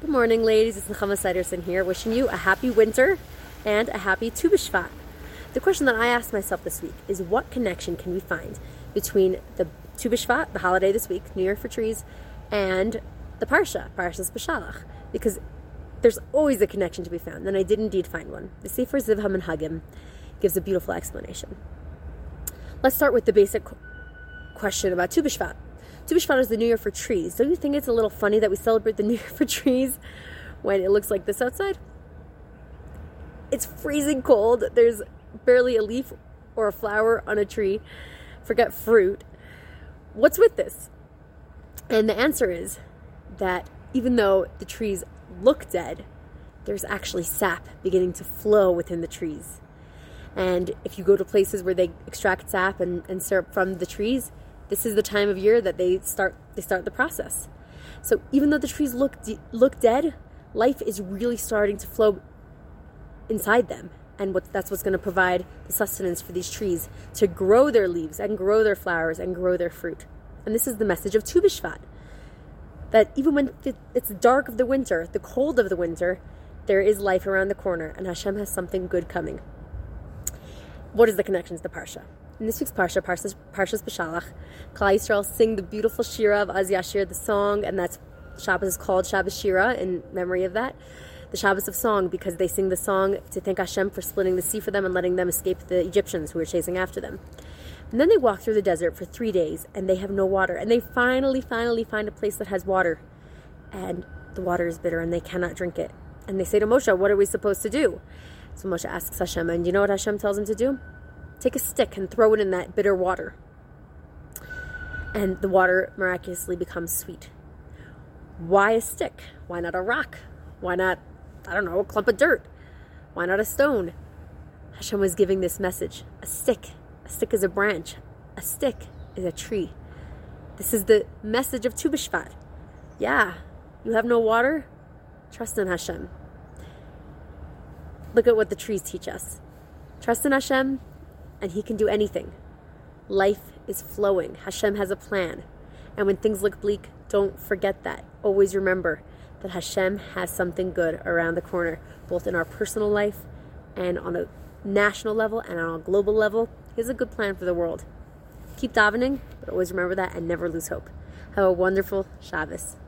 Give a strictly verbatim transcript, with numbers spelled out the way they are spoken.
Good morning, ladies. It's Nechama Sidersen here, wishing you a happy winter and a happy Tu B'Shvat. The question that I asked myself this week is, what connection can we find between the Tu B'Shvat, the holiday this week, New Year for trees, and the Parsha, Parshas Beshalach? Because there's always a connection to be found, and I did indeed find one. The Sefer Ziv HaMinhagim Hagim gives a beautiful explanation. Let's start with the basic question about Tu B'Shvat. Tu B'Shvat is the New Year for trees. Don't you think it's a little funny that we celebrate the New Year for trees when it looks like this outside? It's freezing cold. There's barely a leaf or a flower on a tree. Forget fruit. What's with this? And the answer is that even though the trees look dead, there's actually sap beginning to flow within the trees. And if you go to places where they extract sap and, and syrup from the trees, this is the time of year that they start they start the process. So even though the trees look de- look dead, life is really starting to flow inside them. And what, that's what's going to provide the sustenance for these trees to grow their leaves and grow their flowers and grow their fruit. And this is the message of Tu B'Shvat, that even when it's dark of the winter, the cold of the winter, there is life around the corner, and Hashem has something good coming. What is the connection to the Parsha? In this week's Parsha, Parshas, Parshas Beshalach, Klal Yisrael sing the beautiful Shira of Az Yashir, the song, and that's Shabbos is called Shabbos Shira in memory of that, the Shabbos of song, because they sing the song to thank Hashem for splitting the sea for them and letting them escape the Egyptians who were chasing after them. And then they walk through the desert for three days, and they have no water, and they finally, finally find a place that has water, and the water is bitter, and they cannot drink it. And they say to Moshe, what are we supposed to do? So Moshe asks Hashem, and you know what Hashem tells him to do? Take a stick and throw it in that bitter water. And the water miraculously becomes sweet. Why a stick? Why not a rock? Why not, I don't know, a clump of dirt? Why not a stone? Hashem was giving this message. A stick. A stick is a branch. A stick is a tree. This is the message of Tu B'Shvat. Yeah, you have no water? Trust in Hashem. Look at what the trees teach us. Trust in Hashem, and He can do anything. Life is flowing. Hashem has a plan. And when things look bleak, don't forget that. Always remember that Hashem has something good around the corner, both in our personal life and on a national level and on a global level. He has a good plan for the world. Keep davening, but always remember that and never lose hope. Have a wonderful Shabbos.